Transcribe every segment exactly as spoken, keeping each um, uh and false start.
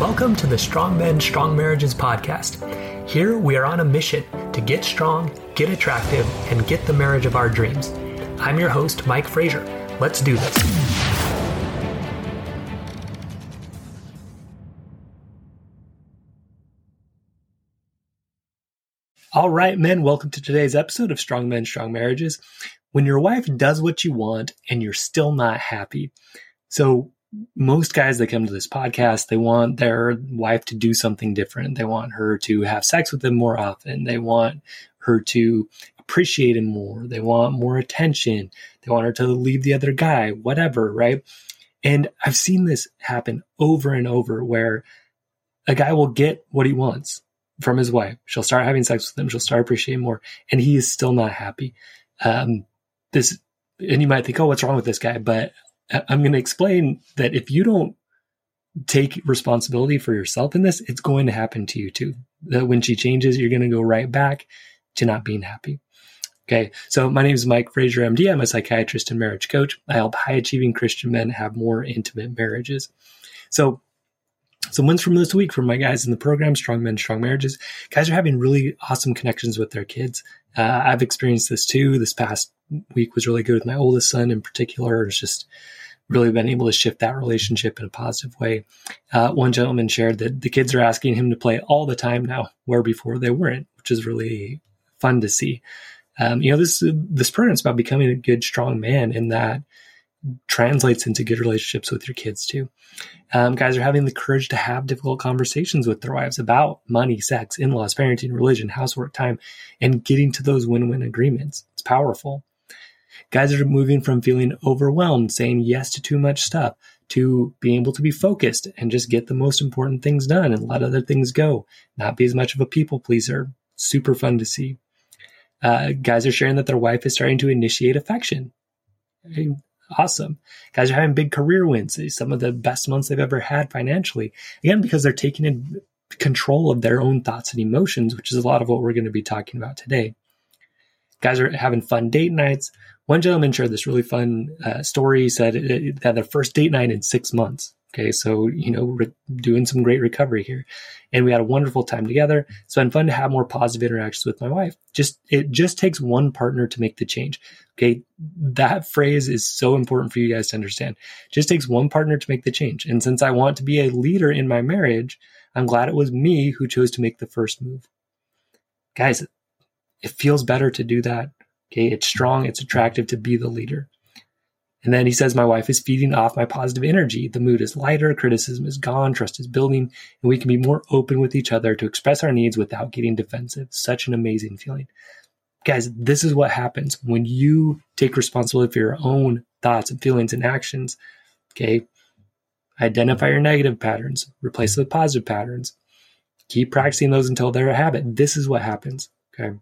Welcome to the Strong Men, Strong Marriages podcast. Here we are on a mission to get strong, get attractive, and get the marriage of our dreams. I'm your host, Mike Frazier. Let's do this. All right, men, welcome to today's episode of Strong Men, Strong Marriages. When your wife does what you want and you're still not happy. So most guys that come to this podcast, they want their wife to do something different. They want her to have sex with them more often. They want her to appreciate him more. They want more attention. They want her to leave the other guy, whatever, right? And I've seen this happen over and over where a guy will get what he wants from his wife. She'll start having sex with him. She'll start appreciating more. And he is still not happy. Um, this, and you might think, oh, what's wrong with this guy? But I'm going to explain that if you don't take responsibility for yourself in this, it's going to happen to you too. That when she changes, you're going to go right back to not being happy. Okay. So my name is Mike Frazier, M D. I'm a psychiatrist and marriage coach. I help high achieving Christian men have more intimate marriages. So Some wins from this week from my guys in the program, Strong Men, Strong Marriages. Guys are having really awesome connections with their kids. Uh, I've experienced this too. This past week was really good with my oldest son in particular. It's just really been able to shift that relationship in a positive way. Uh, one gentleman shared that the kids are asking him to play all the time now, where before they weren't, which is really fun to see. Um, you know, this, this program is about becoming a good, strong man, in that translates into good relationships with your kids too. Um, guys are having the courage to have difficult conversations with their wives about money, sex, in-laws, parenting, religion, housework, time, and getting to those win-win agreements. It's powerful. Guys are moving from feeling overwhelmed, saying yes to too much stuff, to being able to be focused and just get the most important things done and let other things go, not be as much of a people pleaser. Super fun to see. Uh, guys are sharing that their wife is starting to initiate affection. I, Awesome. Guys are having big career wins. Some of the best months they've ever had financially. Again, because they're taking in control of their own thoughts and emotions, which is a lot of what we're going to be talking about today. Guys are having fun date nights. One gentleman shared this really fun uh, story. He said they had their first date night in six months. Okay, so, you know, we're doing some great recovery here. And we had a wonderful time together. It's been fun to have more positive interactions with my wife. Just It just takes one partner to make the change. Okay, that phrase is so important for you guys to understand. It just takes one partner to make the change. And since I want to be a leader in my marriage, I'm glad it was me who chose to make the first move. Guys, it feels better to do that. Okay, it's strong, it's attractive to be the leader. And then he says, my wife is feeding off my positive energy. The mood is lighter, criticism is gone, trust is building, and we can be more open with each other to express our needs without getting defensive. Such an amazing feeling. Guys, this is what happens when you take responsibility for your own thoughts and feelings and actions. Okay. Identify your negative patterns, replace them with positive patterns. Keep practicing those until they're a habit. This is what happens. Okay.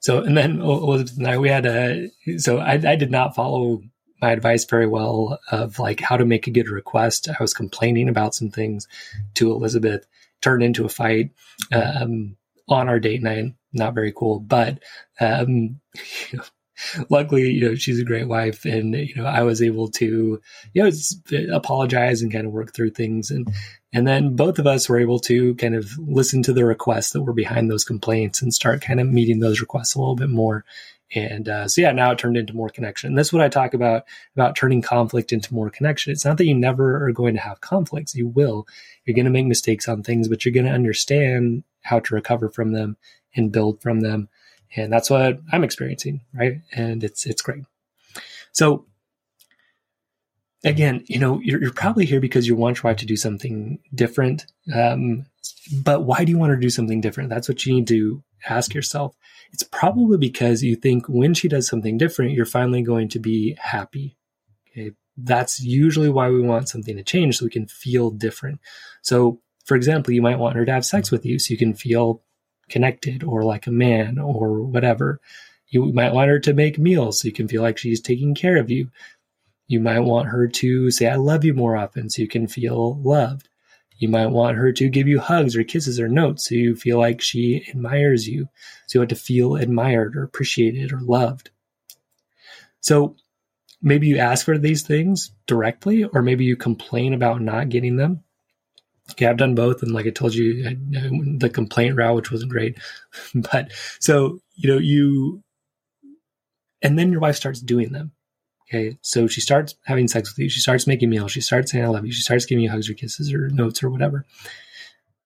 So, and then Elizabeth and I, we had a, so I, I did not follow my advice very well of like how to make a good request. I was complaining about some things to Elizabeth, turned into a fight um, on our date night. Not very cool, but um, you know, luckily, you know, she's a great wife, and, you know, I was able to, you know, apologize and kind of work through things. And, and then both of us were able to kind of listen to the requests that were behind those complaints and start kind of meeting those requests a little bit more. And uh, so, yeah, now it turned into more connection. And that's what I talk about, about turning conflict into more connection. It's not that you never are going to have conflicts. You will. You're going to make mistakes on things, but you're going to understand how to recover from them and build from them. And that's what I'm experiencing, right? And it's it's great. So, again, you know, you're, you're probably here because you want your wife to do something different. Um, but why do you want her to do something different? That's what you need to ask yourself. It's probably because you think when she does something different, you're finally going to be happy. Okay. That's usually why we want something to change, so we can feel different. So, for example, you might want her to have sex with you so you can feel connected or like a man or whatever. You might want her to make meals so you can feel like she's taking care of you. You might want her to say, I love you more often so you can feel loved. You might want her to give you hugs or kisses or notes so you feel like she admires you. So you want to feel admired or appreciated or loved. So maybe you ask for these things directly, or maybe you complain about not getting them. Okay, I've done both. And like I told you, I, I went the complaint route, which wasn't great. But so, you know, you, and then your wife starts doing them. Okay. So she starts having sex with you. She starts making meals. She starts saying, I love you. She starts giving you hugs or kisses or notes or whatever.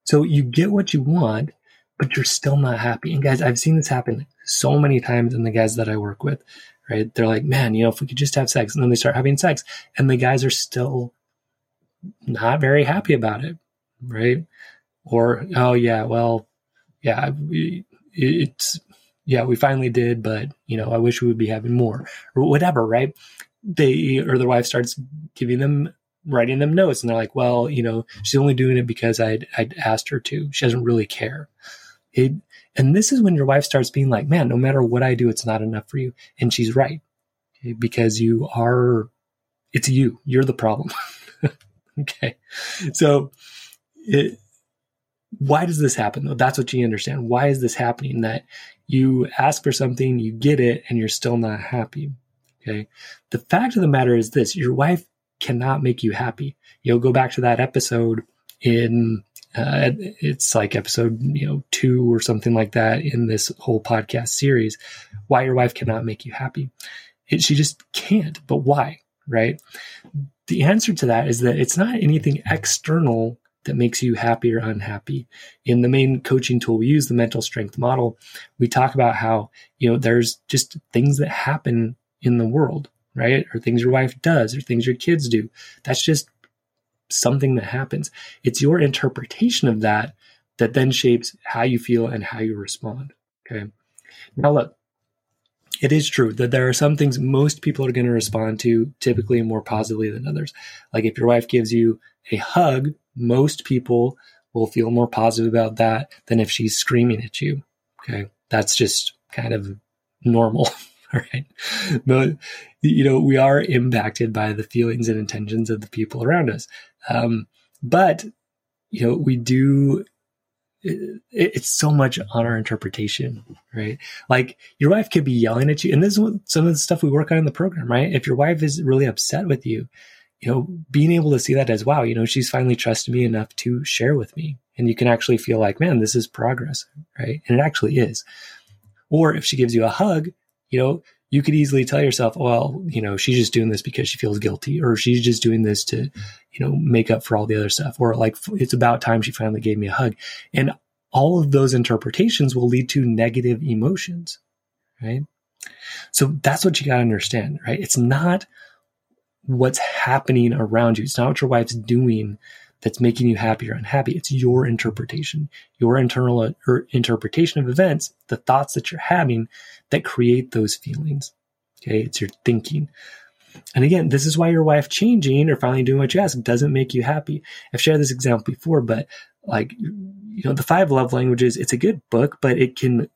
So you get what you want, but you're still not happy. And guys, I've seen this happen so many times in the guys that I work with, right? They're like, man, you know, if we could just have sex, and then they start having sex and the guys are still not very happy about it. Right. Or, oh yeah, well, yeah, we, it's, yeah, we finally did, but you know, I wish we would be having more or whatever. Right. They, or their wife starts giving them, writing them notes. And they're like, well, you know, she's only doing it because I'd, I'd asked her to, she doesn't really care. It, and this is when your wife starts being like, man, no matter what I do, it's not enough for you. And she's right. Okay? Because you are, it's you, you're the problem. Okay. So, It, why does this happen though? That's what you understand. Why is this happening? That you ask for something, you get it, and you're still not happy. Okay. The fact of the matter is this, your wife cannot make you happy. You'll go back to that episode in, uh, it's like episode, you know, two or something like that in this whole podcast series, why your wife cannot make you happy. It, she just can't, but why? Right. The answer to that is that it's not anything external that makes you happy or unhappy. In the main coaching tool we use, the mental strength model, we talk about how, you know, there's just things that happen in the world, right? Or things your wife does or things your kids do. That's just something that happens. It's your interpretation of that that then shapes how you feel and how you respond. Okay. Now look, it is true that there are some things most people are going to respond to typically more positively than others. Like if your wife gives you a hug, most people will feel more positive about that than if she's screaming at you. Okay. That's just kind of normal. All right. But, you know, we are impacted by the feelings and intentions of the people around us. Um, but, you know, we do, it, it's so much on our interpretation, right? Like your wife could be yelling at you. And this is what, some of the stuff we work on in the program, right? If your wife is really upset with you, you know, being able to see that as, wow, you know, she's finally trusted me enough to share with me. And you can actually feel like, man, this is progress, right? And it actually is. Or if she gives you a hug, you know, you could easily tell yourself, well, you know, she's just doing this because she feels guilty, or she's just doing this to, you know, make up for all the other stuff, or like, it's about time she finally gave me a hug. And all of those interpretations will lead to negative emotions, right? So that's what you got to understand, right? It's not what's happening around you. It's not what your wife's doing that's making you happy or unhappy. It's your interpretation, your internal or interpretation of events, the thoughts that you're having that create those feelings. Okay. It's your thinking. And again, this is why your wife changing or finally doing what you ask doesn't make you happy. I've shared this example before, but like, you know, the five love languages, it's a good book, but it can,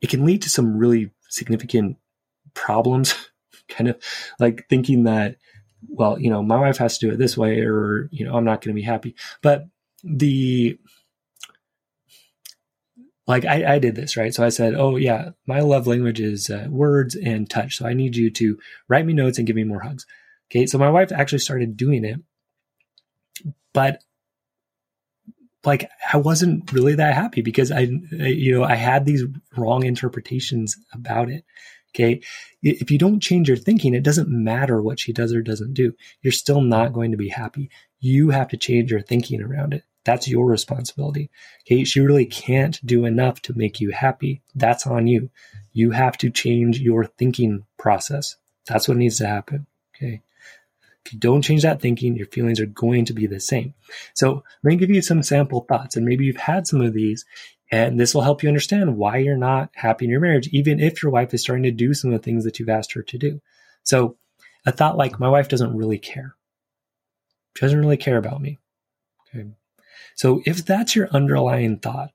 it can lead to some really significant problems. Kind of like thinking that, well, you know, my wife has to do it this way, or, you know, I'm not going to be happy. But the, like I, I did this, right? So I said, oh yeah, my love language is uh, words and touch. So I need you to write me notes and give me more hugs. Okay. So my wife actually started doing it, but like I wasn't really that happy because I, I you know, I had these wrong interpretations about it. Okay. If you don't change your thinking, it doesn't matter what she does or doesn't do. You're still not going to be happy. You have to change your thinking around it. That's your responsibility. Okay. She really can't do enough to make you happy. That's on you. You have to change your thinking process. That's what needs to happen. Okay. If you don't change that thinking, your feelings are going to be the same. So let me give you some sample thoughts, and maybe you've had some of these. And this will help you understand why you're not happy in your marriage, even if your wife is starting to do some of the things that you've asked her to do. So a thought like, my wife doesn't really care. She doesn't really care about me. Okay. So if that's your underlying thought,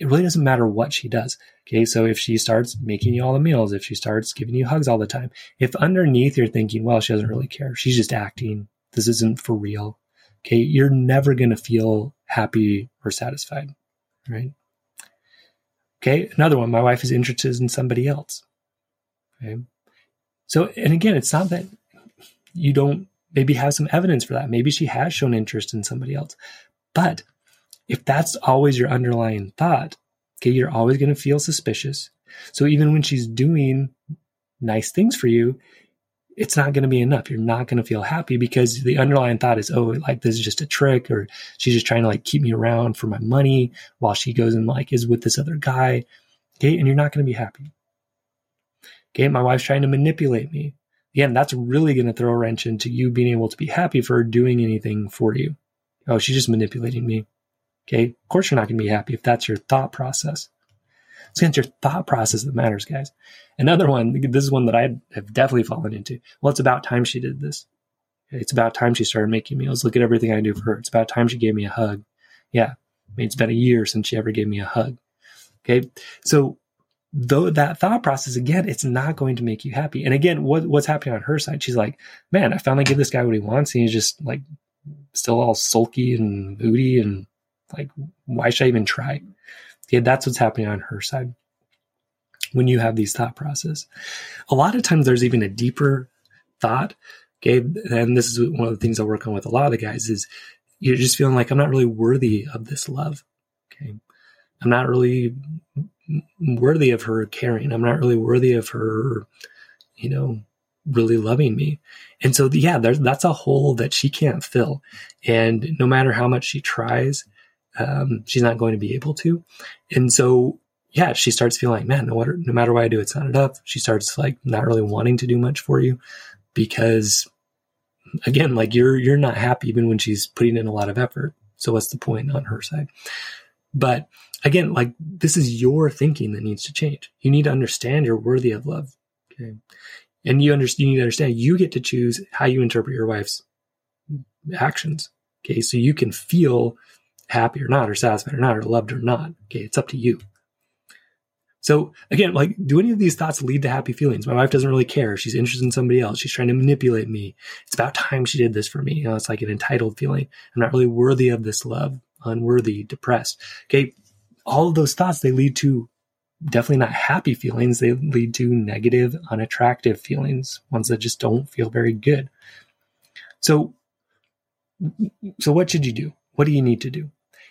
it really doesn't matter what she does. Okay. So if she starts making you all the meals, if she starts giving you hugs all the time, if underneath you're thinking, well, she doesn't really care, she's just acting, this isn't for real. Okay. You're never going to feel happy or satisfied. Right. Okay. Another one, my wife is interested in somebody else. Okay. So, and again, it's not that you don't maybe have some evidence for that. Maybe she has shown interest in somebody else. But if that's always your underlying thought, okay, you're always going to feel suspicious. So even when she's doing nice things for you, it's not going to be enough. You're not going to feel happy because the underlying thought is, oh, like this is just a trick, or she's just trying to like keep me around for my money while she goes and like is with this other guy. Okay. And you're not going to be happy. Okay. My wife's trying to manipulate me. Again, that's really going to throw a wrench into you being able to be happy for her doing anything for you. Oh, she's just manipulating me. Okay. Of course, you're not going to be happy if that's your thought process. So it's your thought process that matters, guys. Another one, this is one that I have definitely fallen into. Well, it's about time she did this. It's about time she started making meals. Look at everything I do for her. It's about time she gave me a hug. Yeah. I mean, it's been a year since she ever gave me a hug. Okay. So though that thought process, again, it's not going to make you happy. And again, what, what's happening on her side? She's like, man, I finally give this guy what he wants. And he's just like still all sulky and moody and like, why should I even try? Yeah, that's what's happening on her side when you have these thought processes. A lot of times there's even a deeper thought, okay? And this is one of the things I work on with a lot of the guys is you're just feeling like, I'm not really worthy of this love, okay? I'm not really worthy of her caring. I'm not really worthy of her, you know, really loving me. And so, yeah, there's, that's a hole that she can't fill. And no matter how much she tries, Um, she's not going to be able to. And so, yeah, she starts feeling like, man, no matter, no matter what I do, it's not enough. She starts like not really wanting to do much for you because again, like you're, you're not happy even when she's putting in a lot of effort. So what's the point on her side? But again, like this is your thinking that needs to change. You need to understand you're worthy of love. Okay. And you understand, you need to understand you get to choose how you interpret your wife's actions. Okay. So you can feel happy or not, or satisfied or not, or loved or not. Okay. It's up to you. So again, like do any of these thoughts lead to happy feelings? My wife doesn't really care. She's interested in somebody else. She's trying to manipulate me. It's about time she did this for me. You know, it's like an entitled feeling. I'm not really worthy of this love, unworthy, depressed. Okay. All of those thoughts, they lead to definitely not happy feelings. They lead to negative, unattractive feelings, ones that just don't feel very good. So, so what should you do? What do you need to do?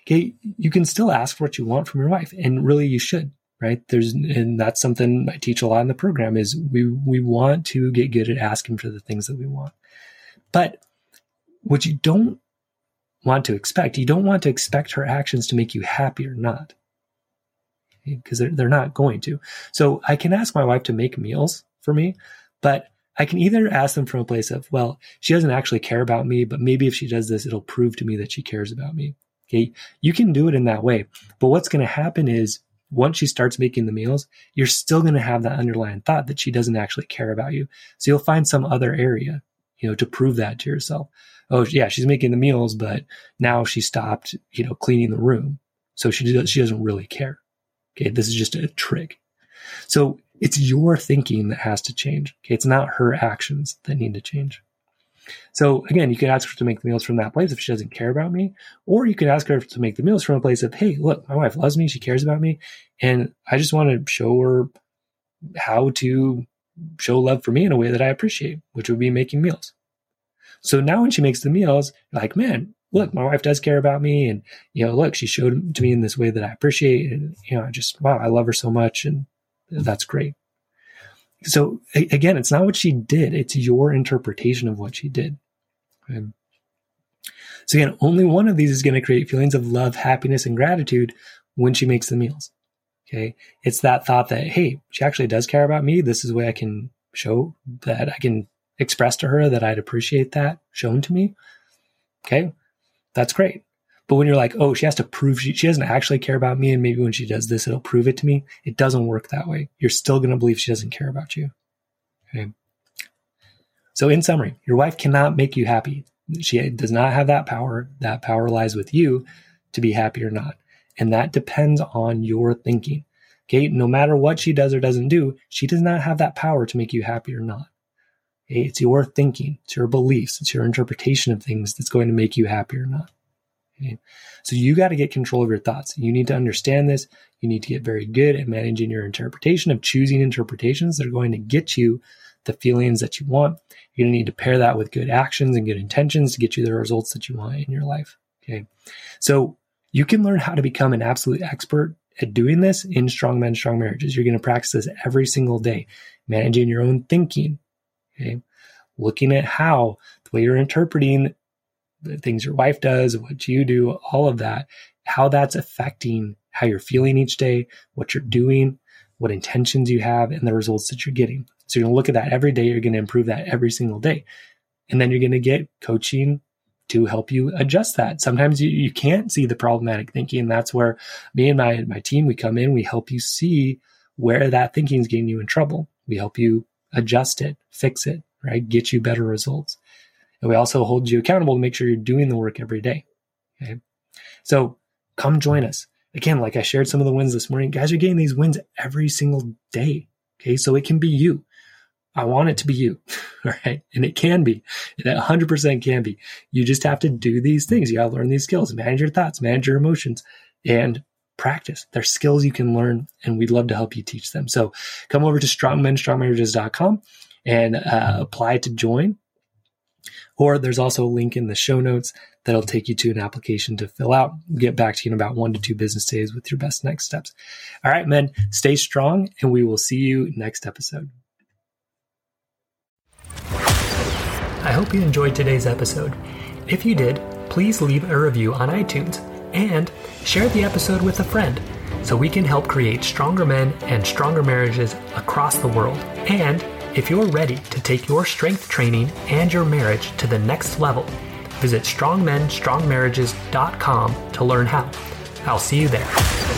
Okay, you can still ask for what you want from your wife, and really you should, right? There's, and that's something I teach a lot in the program is we we want to get good at asking for the things that we want. But what you don't want to expect, you don't want to expect her actions to make you happy or not, because okay? they're, they're not going to. So I can ask my wife to make meals for me, but I can either ask them from a place of, well, she doesn't actually care about me, but maybe if she does this, it'll prove to me that she cares about me. Okay. You can do it in that way. But what's going to happen is once she starts making the meals, you're still going to have that underlying thought that she doesn't actually care about you. So you'll find some other area, you know, to prove that to yourself. Oh yeah, she's making the meals, but now she stopped, you know, cleaning the room. So she does, she doesn't really care. Okay. This is just a trick. So it's your thinking that has to change. Okay. It's not her actions that need to change. So again, you can ask her to make the meals from that place if she doesn't care about me, or you can ask her to make the meals from a place of, hey, look, my wife loves me. She cares about me. And I just want to show her how to show love for me in a way that I appreciate, which would be making meals. So now when she makes the meals, like, man, look, my wife does care about me. And, you know, look, she showed to me in this way that I appreciate. And, you know, I just, wow, I love her so much. And that's great. So again, it's not what she did. It's your interpretation of what she did. Okay. So again, only one of these is going to create feelings of love, happiness, and gratitude when she makes the meals. Okay. It's that thought that, hey, she actually does care about me. This is the way I can show that I can express to her that I'd appreciate that shown to me. Okay. That's great. But when you're like, oh, she has to prove she, she doesn't actually care about me, and maybe when she does this, it'll prove it to me. It doesn't work that way. You're still going to believe she doesn't care about you. Okay. So in summary, your wife cannot make you happy. She does not have that power. That power lies with you to be happy or not. And that depends on your thinking. Okay. No matter what she does or doesn't do, she does not have that power to make you happy or not. Okay? It's your thinking. It's your beliefs. It's your interpretation of things that's going to make you happy or not. So you got to get control of your thoughts. You need to understand this. You need to get very good at managing your interpretation, of choosing interpretations that are going to get you the feelings that you want. You're going to need to pair that with good actions and good intentions to get you the results that you want in your life. Okay. So you can learn how to become an absolute expert at doing this in Strong Men, Strong Marriages. You're going to practice this every single day, managing your own thinking. Okay. Looking at how the way you're interpreting the things your wife does, what you do, all of that, how that's affecting how you're feeling each day, what you're doing, what intentions you have, and the results that you're getting. So you're going to look at that every day. You're going to improve that every single day. And then you're going to get coaching to help you adjust that. Sometimes you, you can't see the problematic thinking. That's where me and my, my team, we come in, we help you see where that thinking is getting you in trouble. We help you adjust it, fix it, right? Get you better results. And we also hold you accountable to make sure you're doing the work every day. Okay. So come join us. Again, like I shared some of the wins this morning, guys, you're getting these wins every single day. Okay. So it can be you. I want it to be you. All right. And it can be. It one hundred percent can be. You just have to do these things. You got to learn these skills, manage your thoughts, manage your emotions, and practice. They're skills you can learn, and we'd love to help you teach them. So come over to strong men strong marriages dot com and uh, apply to join. Or there's also a link in the show notes that'll take you to an application to fill out. We'll get back to you in about one to two business days with your best next steps. All right, men, stay strong, and we will see you next episode. I hope you enjoyed today's episode. If you did, please leave a review on iTunes and share the episode with a friend so we can help create stronger men and stronger marriages across the world. And if you're ready to take your strength training and your marriage to the next level, visit strong men strong marriages dot com to learn how. I'll see you there.